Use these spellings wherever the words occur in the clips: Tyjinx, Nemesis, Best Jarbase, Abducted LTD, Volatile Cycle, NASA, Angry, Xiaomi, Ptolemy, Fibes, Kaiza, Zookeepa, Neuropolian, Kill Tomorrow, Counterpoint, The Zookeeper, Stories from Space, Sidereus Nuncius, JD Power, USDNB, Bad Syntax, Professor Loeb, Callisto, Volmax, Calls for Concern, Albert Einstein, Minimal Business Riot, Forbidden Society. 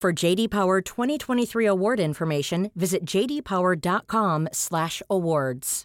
For JD Power 2023 award information, visit jdpower.com/awards.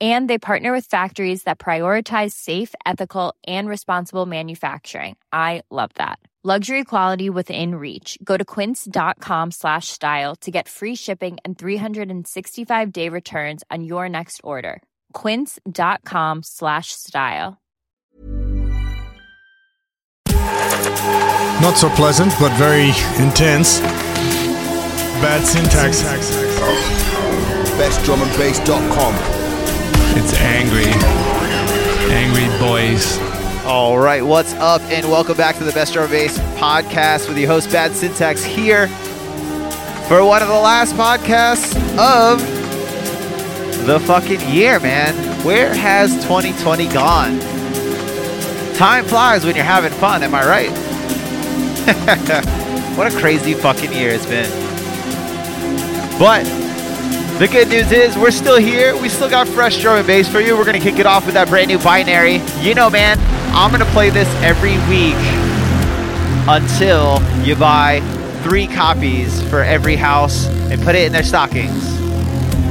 And they partner with factories that prioritize safe, ethical, and responsible manufacturing. I love that. Luxury quality within reach. Go to quince.com/style to get free shipping and 365-day returns on your next order. Quince.com/style. Not so pleasant, but very intense. Bad Syntax. BestDrumAndBass.com. It's Angry. Angry boys. All right, what's up, and welcome back to the Best Jarbase podcast with your host, Bad Syntax, here for one of the last podcasts of the fucking year, man. Where has 2020 gone? Time flies when you're having fun, am I right? What a crazy fucking year it's been. But the good news is we're still here. We still got fresh drum and bass for you. We're going to kick it off with that brand new binary. You know, man, I'm going to play this every week until you buy 3 copies for every house and put it in their stockings.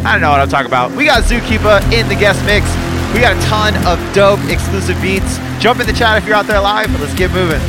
I don't know what I'm talking about. We got Zookeepa in the guest mix. We got a ton of dope exclusive beats. Jump in the chat if you're out there live, and let's get moving.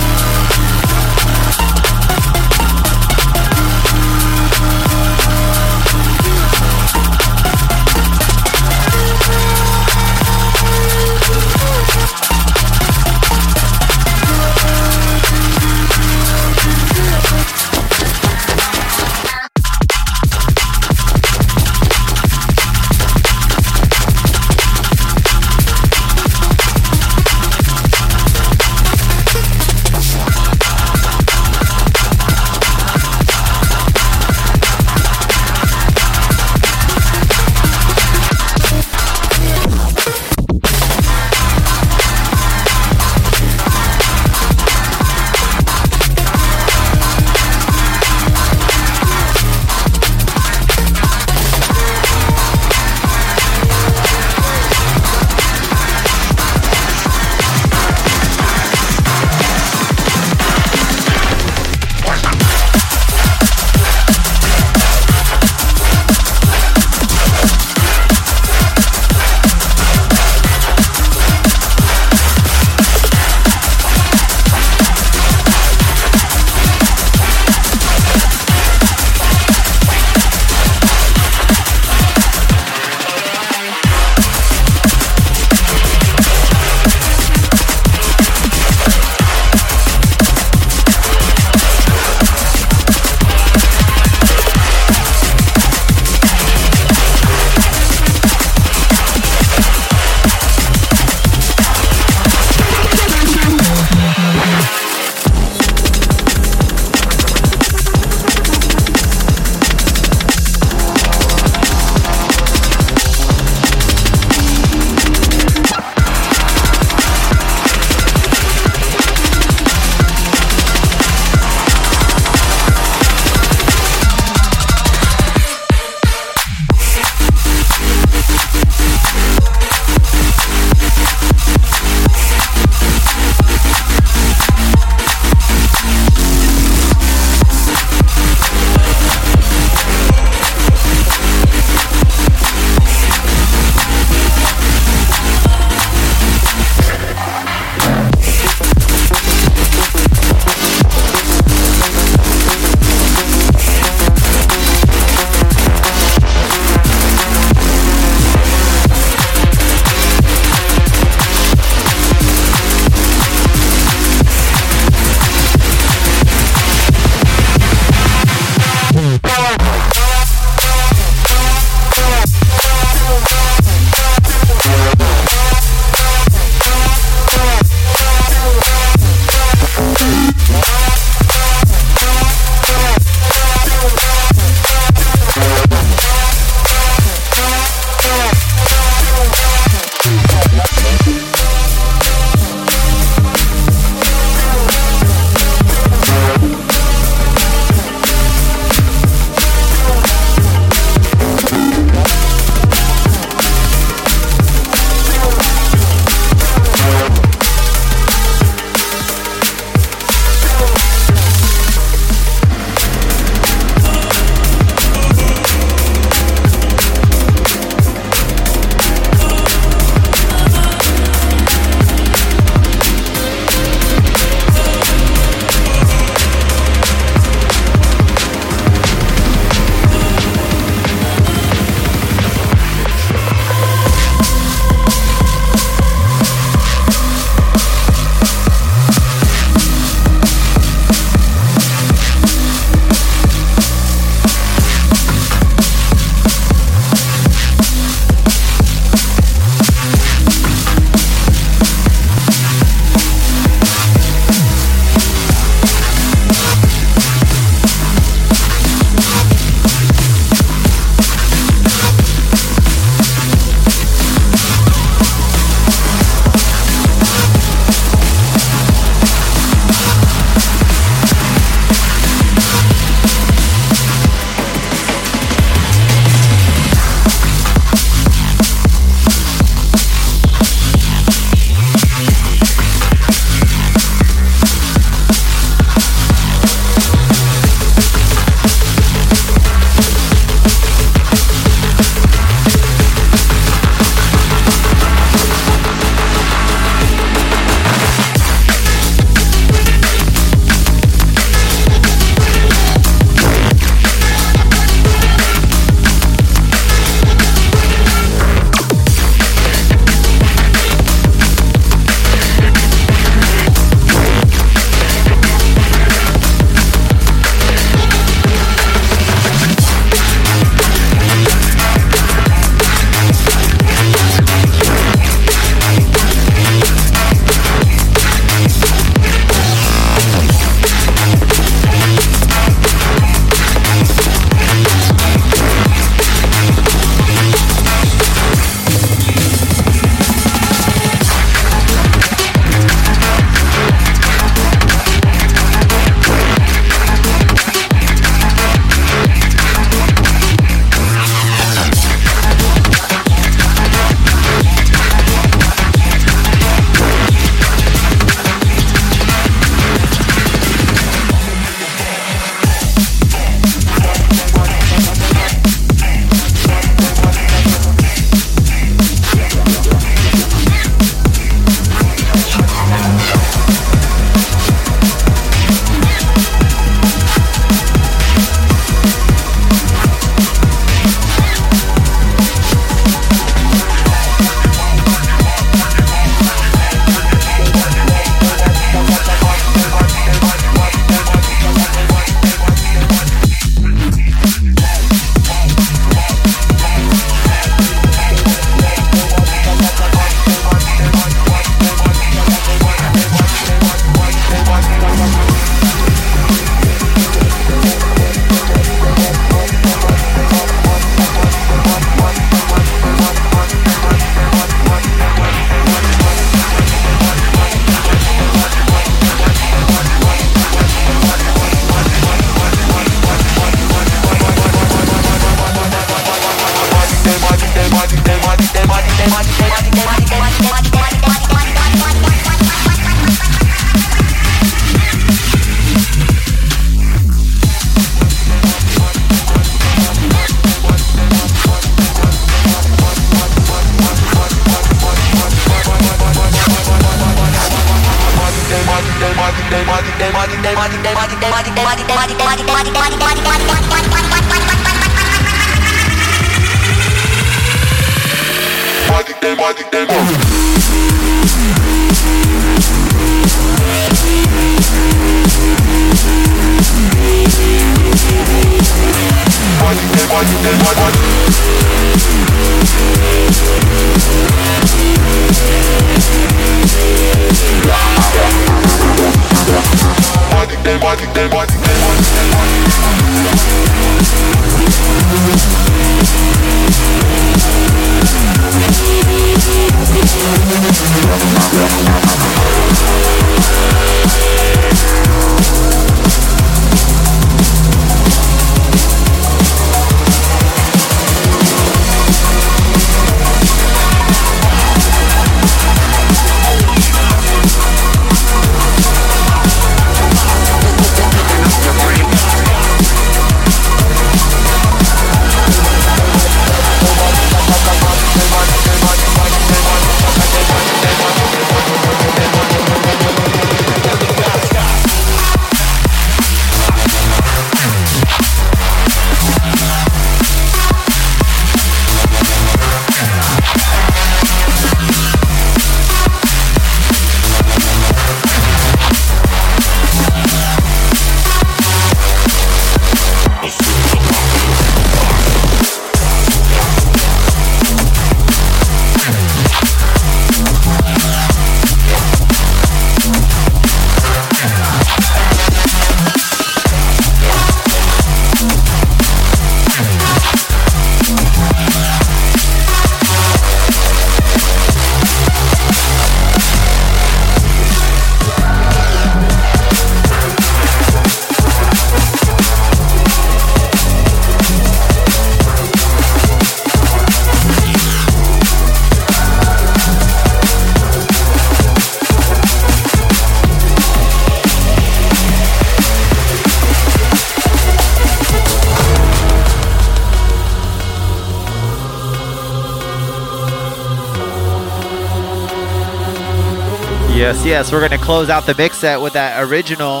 Yes, we're going to close out the mix set with that original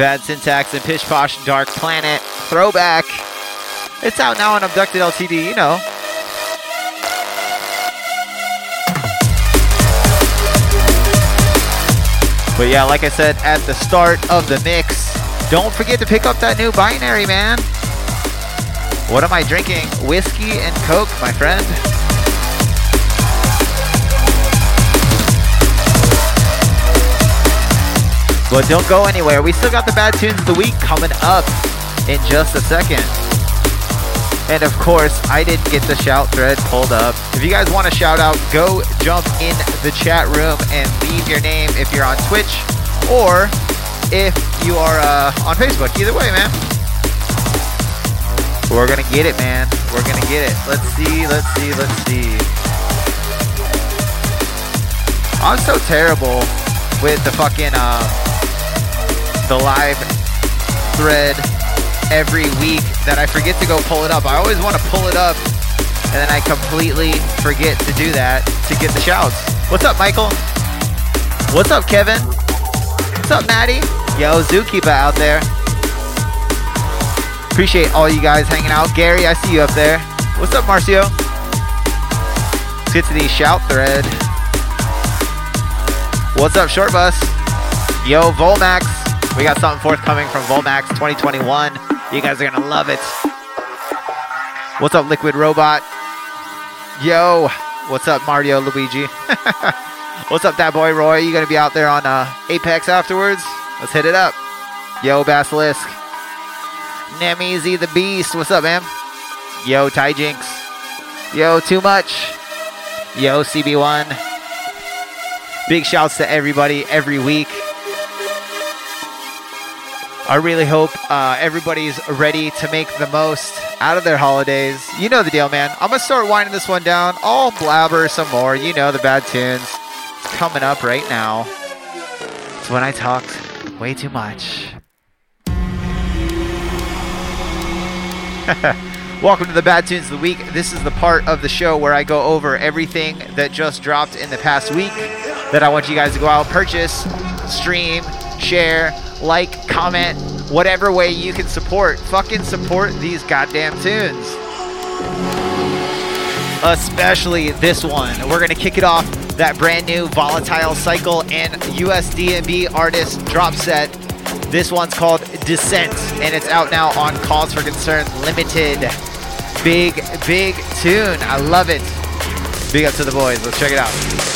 Bad Syntax and Pish Posh Dark Planet throwback. It's out now on Abducted LTD, you know. But yeah, like I said at the start of the mix, don't forget to pick up that new binary, man. What am I drinking? Whiskey and Coke, my friend. But don't go anywhere. We still got the Bad Tunes of the Week coming up in just a second. And of course, I didn't get the shout thread pulled up. If you guys want a shout out, go jump in the chat room and leave your name if you're on Twitch or if you are on Facebook. Either way, man. We're going to get it, man. We're going to get it. Let's see. I'm so terrible with the fucking... the live thread every week that I forget to go pull it up. I always want to pull it up and then I completely forget to do that to get the shouts. What's up, Michael? What's up, Kevin? What's up, Maddie? Yo, Zookeepa out there. Appreciate all you guys hanging out. Gary, I see you up there. What's up, Marcio? Let's get to the shout thread. What's up, Short Bus? Yo, Volmax. We got something forthcoming from Volmax 2021. You guys are going to love it. What's up, Liquid Robot? Yo. What's up, Mario Luigi? What's up, that boy Roy? You going to be out there on Apex afterwards? Let's hit it up. Yo, Basilisk. Nemesis the Beast. What's up, man? Yo, Tyjinx. Yo, Too Much. Yo, CB1. Big shouts to everybody every week. I really hope everybody's ready to make the most out of their holidays. You know the deal, man. I'm going to start winding this one down. I'll blabber some more. You know the Bad Tunes. It's coming up right now. It's when I talked way too much. Welcome to the Bad Tunes of the Week. This is the part of the show where I go over everything that just dropped in the past week that I want you guys to go out, purchase, stream, share, like, comment, whatever way you can support. Fucking support these goddamn tunes. Especially this one. We're going to kick it off, that brand new Volatile Cycle and USDNB artist drop set. This one's called Descent, and it's out now on Calls for Concern Limited. Big, big tune. I love it. Big up to the boys. Let's check it out.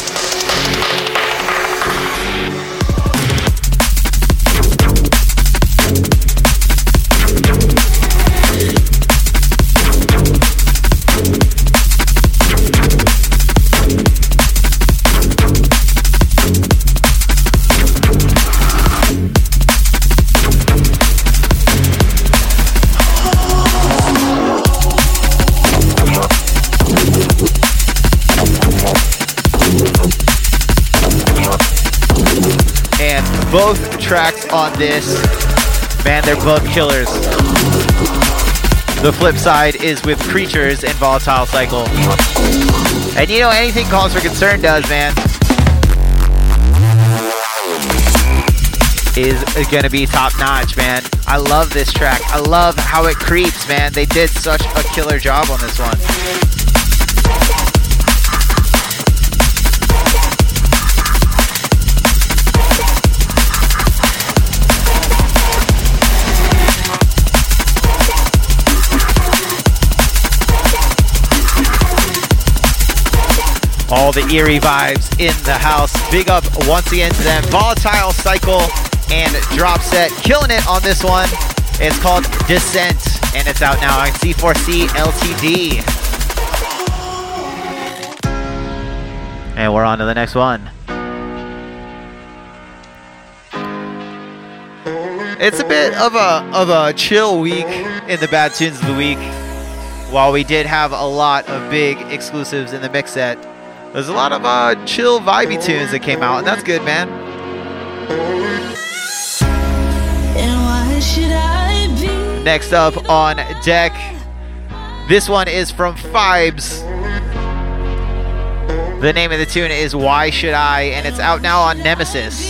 Both tracks on this, man, they're both killers. The flip side is with Creatures and Volatile Cycle. And you know, anything Calls for Concern does, man, is gonna be top notch, man. I love this track. I love how it creeps, man. They did such a killer job on this one. All the eerie vibes in the house. Big up once again to them. Volatile Cycle and drop set. Killing it on this one. It's called Descent, and it's out now on C4C LTD. And we're on to the next one. It's a bit of a chill week in the Bad Tunes of the Week. While we did have a lot of big exclusives in the mix set, there's a lot of chill, vibey tunes that came out, and that's good, man. Next up on deck, this one is from Fibes. The name of the tune is Why Should I, and it's out now on Nemesis.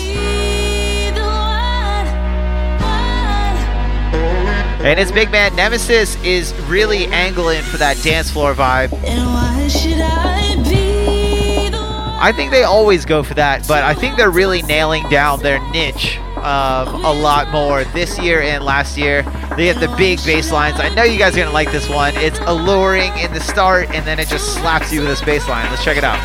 And it's big, man. Nemesis is really angling for that dance floor vibe. And why should I be? I think they always go for that, but I think they're really nailing down their niche a lot more this year and last year. They have the big bass lines. I know you guys are going to like this one. It's alluring in the start, and then it just slaps you with this bass line. Let's check it out.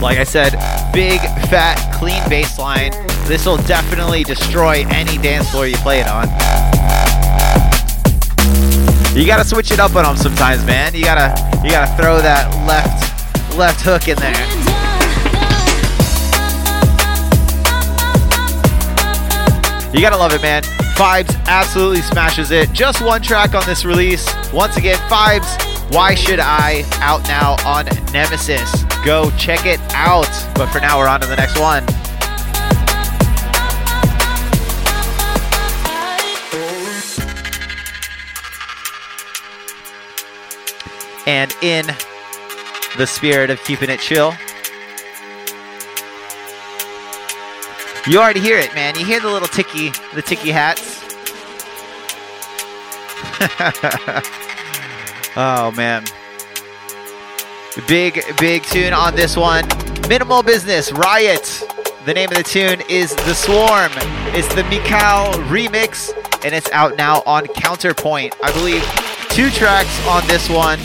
Like I said, big, fat, clean bass line. This will definitely destroy any dance floor you play it on. You gotta switch it up on them sometimes, man. You gotta throw that left hook in there. You gotta love it, man. Fibes absolutely smashes it. Just one track on this release. Once again, Fibes, Why Should I, out now on Nemesis. Go check it out. But for now, we're on to the next one. And in the spirit of keeping it chill, you already hear it, man. You hear the little ticky, the ticky hats. Oh, man. Big tune on this one. Minimal Business Riot. The name of the tune is The Swarm. It's the Mikal remix, and it's out now on Counterpoint. I believe two tracks on this one.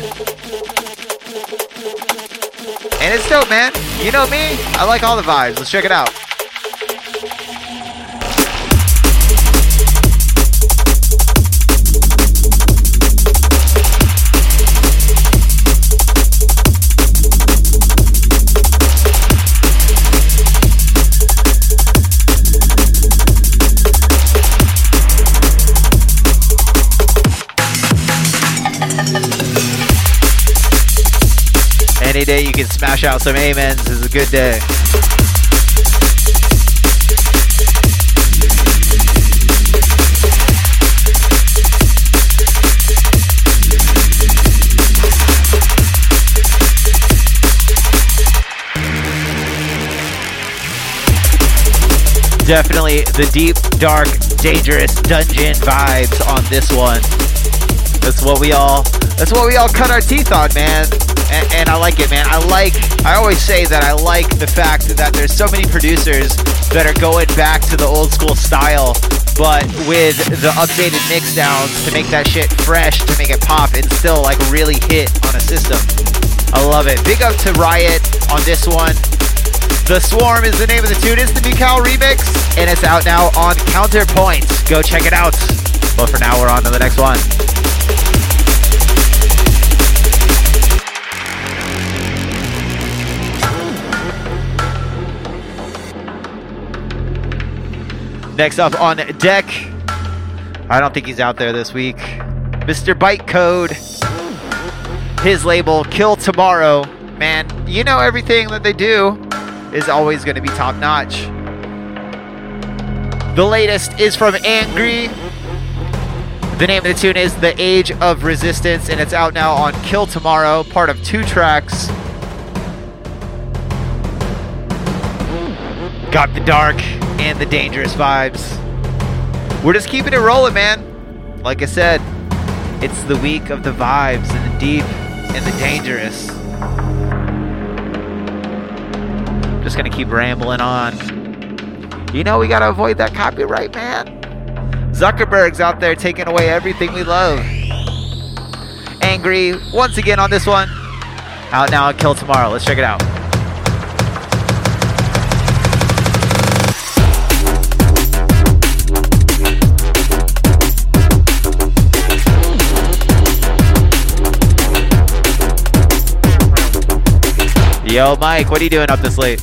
And it's dope, man. You know me. I like all the vibes. Let's check it out. Any day you can smash out some amens is a good day. Definitely the deep, dark, dangerous dungeon vibes on this one. That's what we all cut our teeth on, man. And I like it, man. I always say that I like the fact that there's so many producers that are going back to the old school style, but with the updated mix downs to make that shit fresh, to make it pop, and still like really hit on a system. I love it. Big up to Riot on this one. The Swarm is the name of the tune. It's the Mikal remix, and it's out now on Counterpoint. Go check it out. But for now, we're on to the next one. Next up on deck, I don't think he's out there this week, Mr. Byte Code, his label, Kill Tomorrow. Man, you know everything that they do is always going to be top notch. The latest is from Angry. The name of the tune is The Age of Resistance, and it's out now on Kill Tomorrow, part of 2 tracks. Got the dark and the dangerous vibes. We're just keeping it rolling, man. Like I said, it's the week of the vibes and the deep and the dangerous. Just gonna keep rambling on. You know we gotta avoid that copyright, man. Zuckerberg's out there taking away everything we love. Angry once again on this one. Out now on Kill Tomorrow. Let's check it out. Yo, Mike, what are you doing up this late?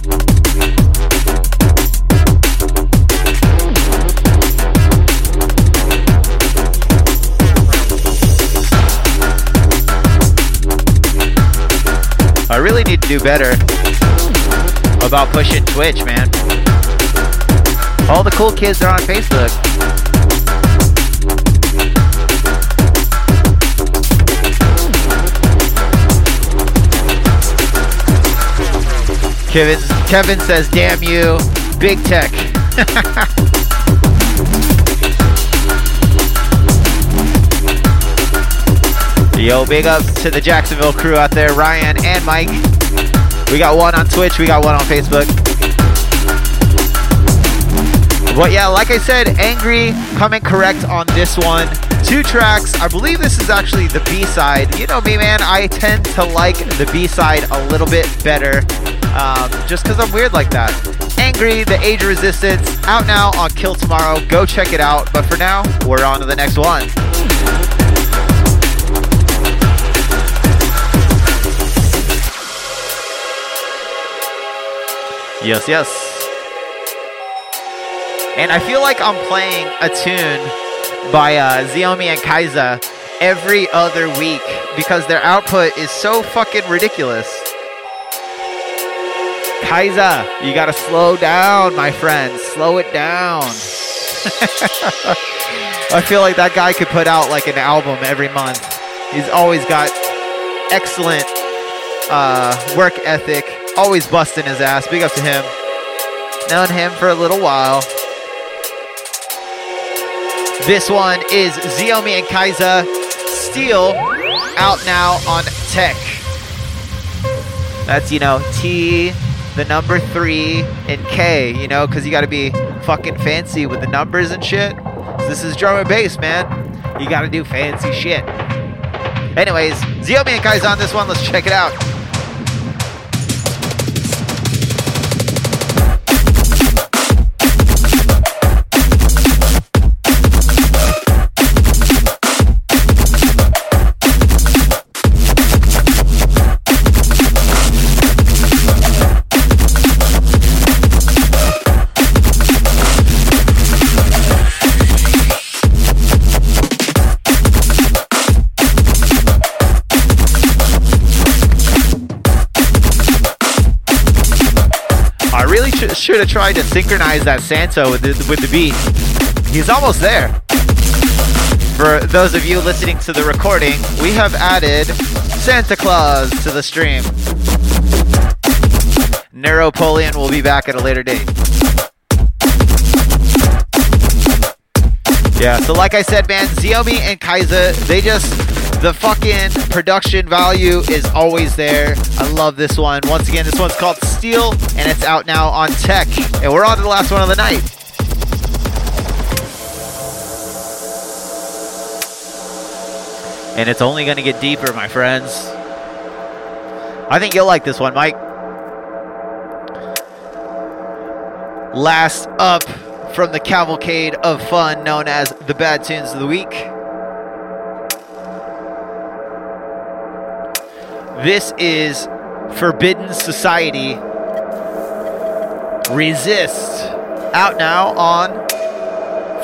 I really need to do better about pushing Twitch, man. All the cool kids are on Facebook. Kevin says, damn you, big tech. Yo, big up to the Jacksonville crew out there, Ryan and Mike. We got one on Twitch, we got one on Facebook. But yeah, like I said, Angry coming correct on this one. 2 tracks. I believe this is actually the B-side. You know me, man. I tend to like the B-side a little bit better. Just because I'm weird like that. Angry, The Age of Resistance, out now on Kill Tomorrow. Go check it out. But for now, we're on to the next one. Yes, yes. And I feel like I'm playing a tune by Xiaomi and Kaiza every other week because their output is so fucking ridiculous. Kaiza, you gotta slow down, my friend. Slow it down. I feel like that guy could put out like an album every month. He's always got excellent work ethic. Always busting his ass. Big up to him. Known him for a little while. This one is Xiaomi and Kaiza, Steel, out now on Tech. That's, you know, T... the number 3 and K, you know, because you got to be fucking fancy with the numbers and shit. So this is drum and bass, man. You got to do fancy shit. Anyways, Xiaomi and guys on this one. Let's check it out. should have tried to synchronize that Santo with the beat. He's almost there. For those of you listening to the recording, we have added Santa Claus to the stream. Neuropolian will be back at a later date. Yeah, so like I said, man, Xiaomi and Kaiza, they just, the fucking production value is always there. I love this one. Once again, this one's called Steel, and it's out now on Tech. And we're on to the last one of the night. And it's only going to get deeper, my friends. I think you'll like this one, Mike. Last up from the cavalcade of fun known as the Bad Tunes of the Week. This is Forbidden Society. Resist. Out now on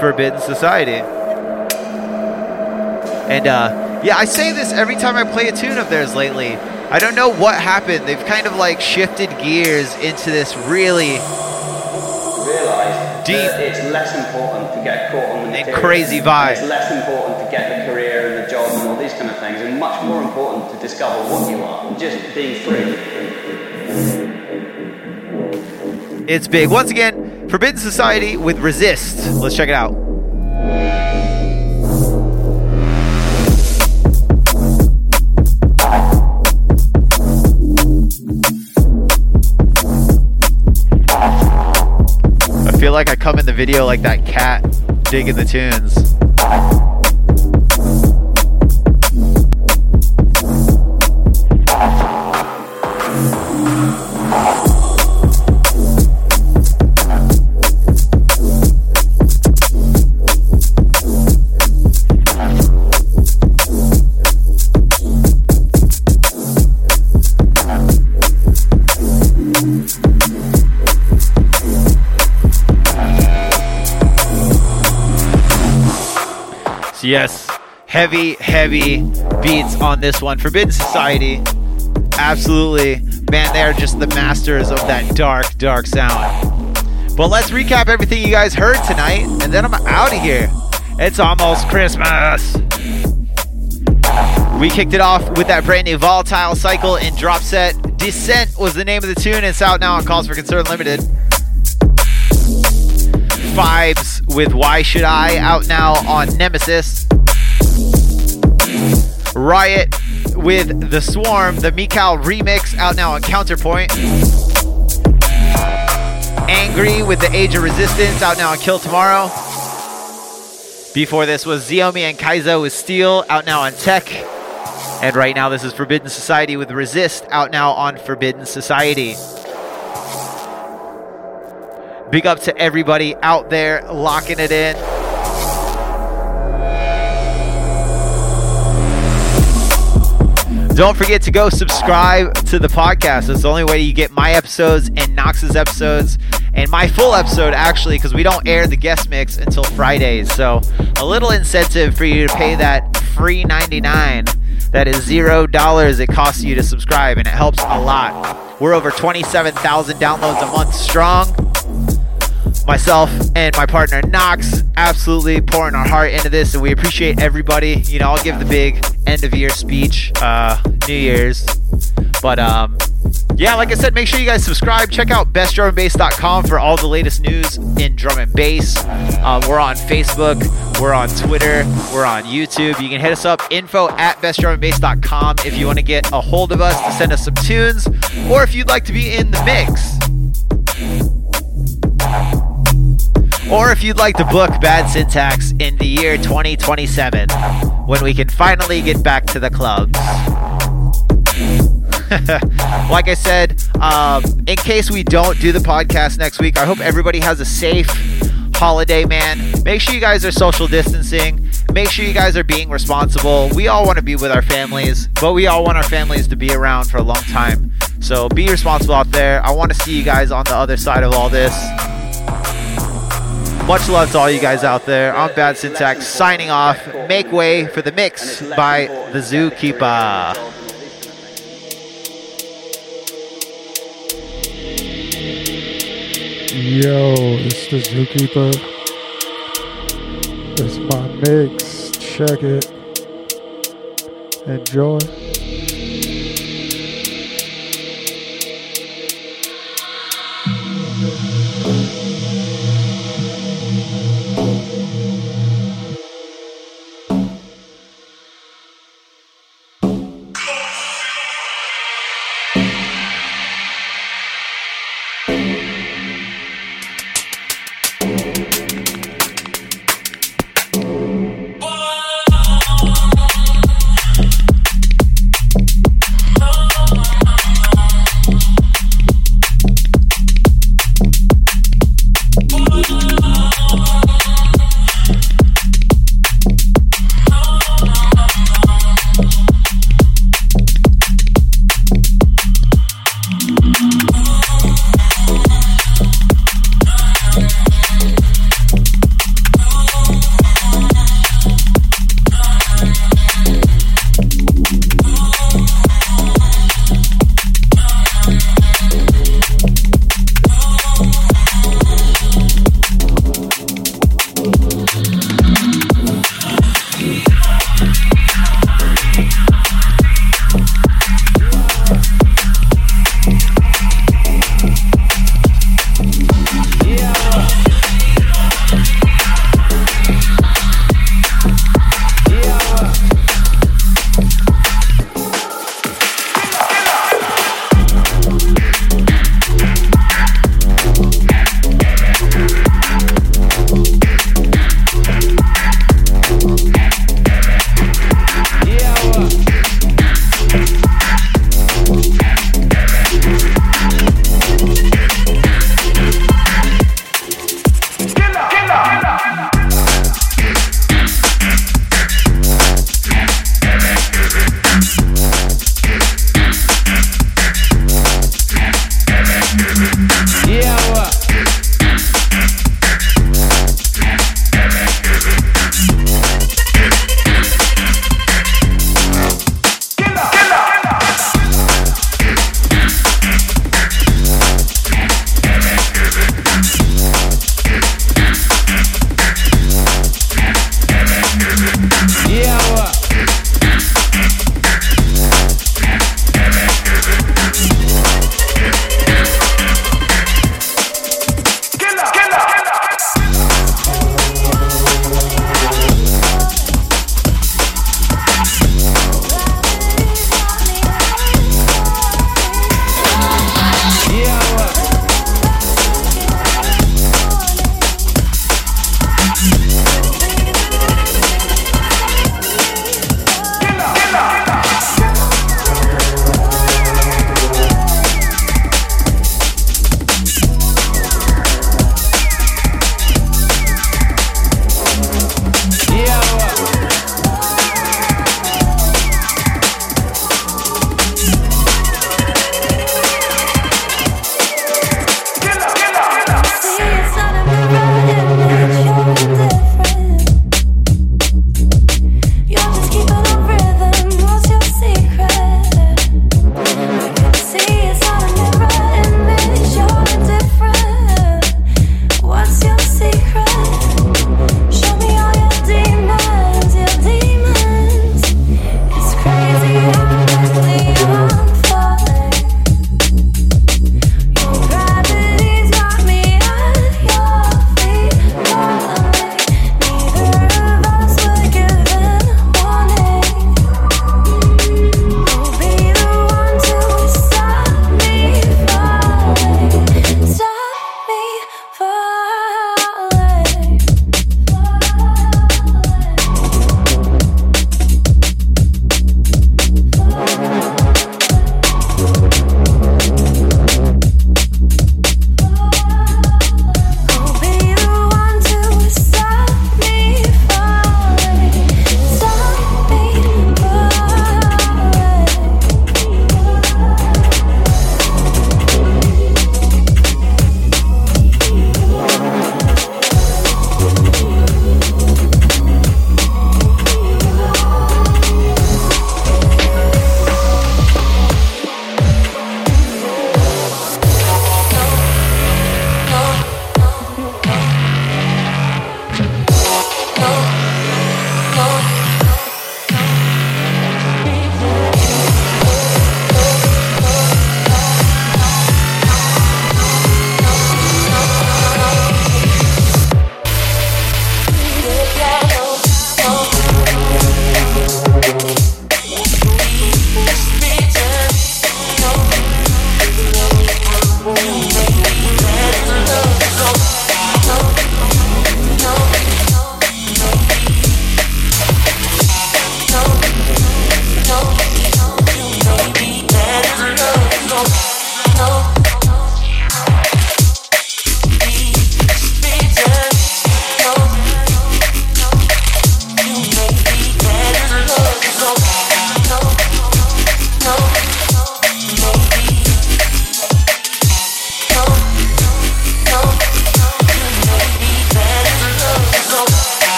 Forbidden Society. And yeah, I say this every time I play a tune of theirs lately. I don't know what happened. They've kind of like shifted gears into this really deep. It's less important to get caught on the material. Crazy vibe. It's less important to get the career and the job and all these kind of things, and much more important to discover what you are and just be free. It's big. Once again, Forbidden Society with Resist. Let's check it out. I feel like I come in the video like that cat digging the tunes. Yes, heavy beats on this one. Forbidden Society, absolutely. Man, they are just the masters of that dark sound. But let's recap everything you guys heard tonight, and then I'm out of here. It's almost Christmas. We kicked it off with that brand new Volatile Cycle in Drop Set. Descent was the name of the tune. It's out now on Calls for Concern Limited. Fibes with Why Should I, out now on Nemesis. Riot with The Swarm, the Mikal remix, out now on Counterpoint. Angry with The Age of Resistance, out now on Kill Tomorrow. Before this was Xiaomi and Kaiza with Steel, out now on Tech. And right now this is Forbidden Society with Resist, out now on Forbidden Society. Big up to everybody out there locking it in. Don't forget to go subscribe to the podcast. It's the only way you get my episodes and Knox's episodes and my full episode, actually, because we don't air the guest mix until Fridays. So a little incentive for you to pay that free $99. That is $0 it costs you to subscribe, and it helps a lot. We're over 27,000 downloads a month strong. Myself and my partner Knox absolutely pouring our heart into this, and we appreciate everybody. You know, I'll give the big end of year speech, New Year's. But yeah, like I said, make sure you guys subscribe. Check out bestdrumandbass.com for all the latest news in drum and bass. We're on Facebook. We're on Twitter. We're on YouTube. You can hit us up, info@bestdrumandbass.com, if you want to get a hold of us to send us some tunes, or if you'd like to be in the mix. Or if you'd like to book Bad Syntax in the year 2027, when we can finally get back to the clubs. Like I said, in case we don't do the podcast next week, I hope everybody has a safe holiday, man. Make sure you guys are social distancing. Make sure you guys are being responsible. We all want to be with our families, but we all want our families to be around for a long time. So be responsible out there. I want to see you guys on the other side of all this. Much love to all you guys out there. I'm Bad Syntax signing off. Make way for the mix by The Zookeepa. Yo, it's the Zookeeper. It's my mix. Check it. Enjoy.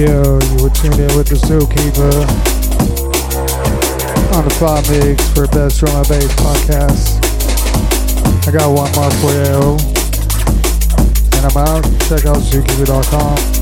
Radio. You were tuned in with the Zookeeper on the Fly Mix for Best Jarbase podcast. I got one more for you, and I'm out. Check out zookeeper.com.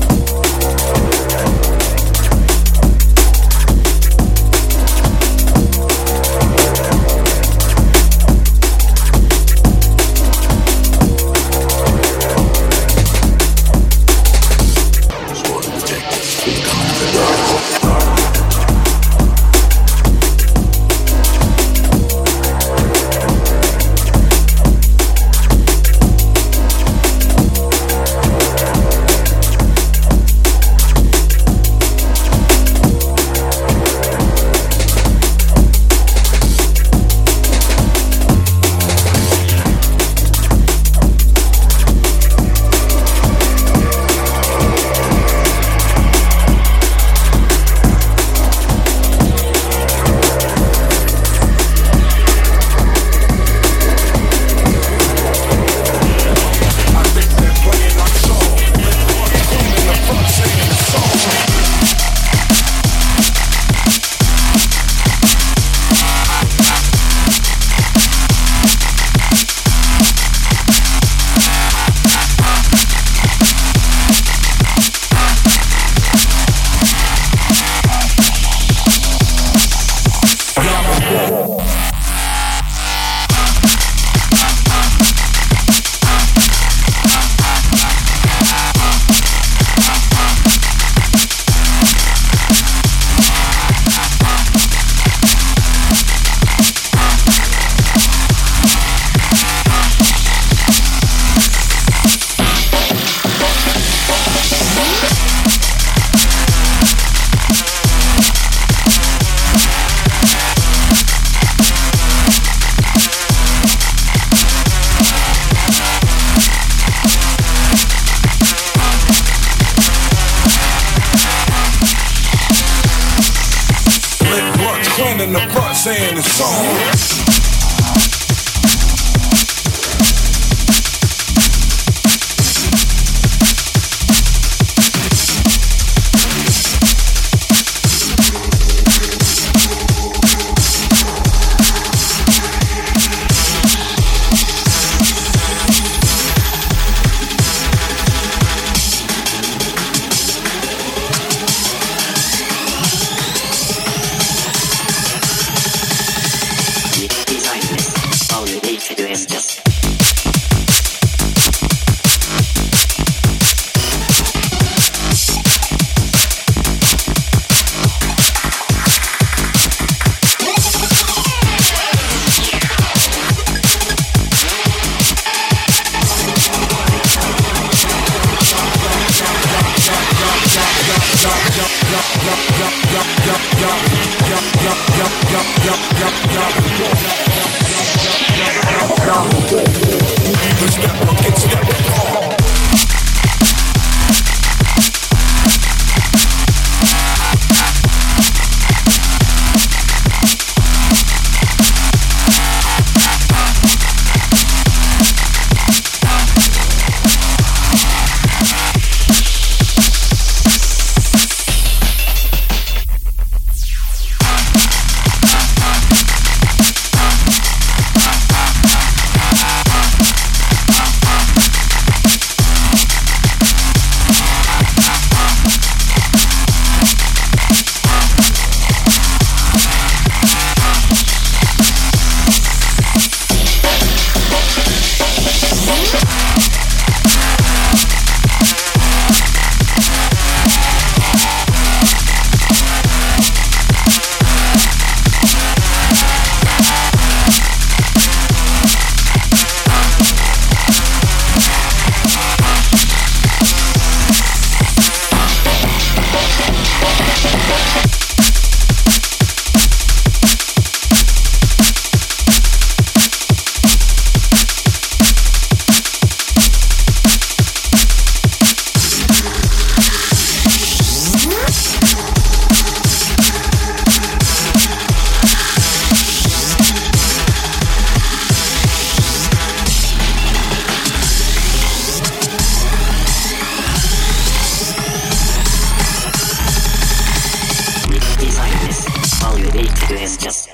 is just...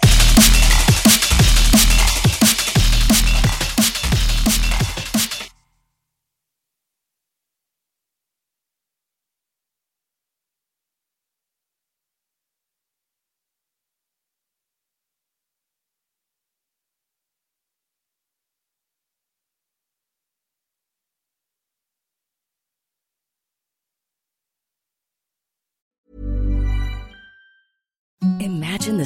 Imagine the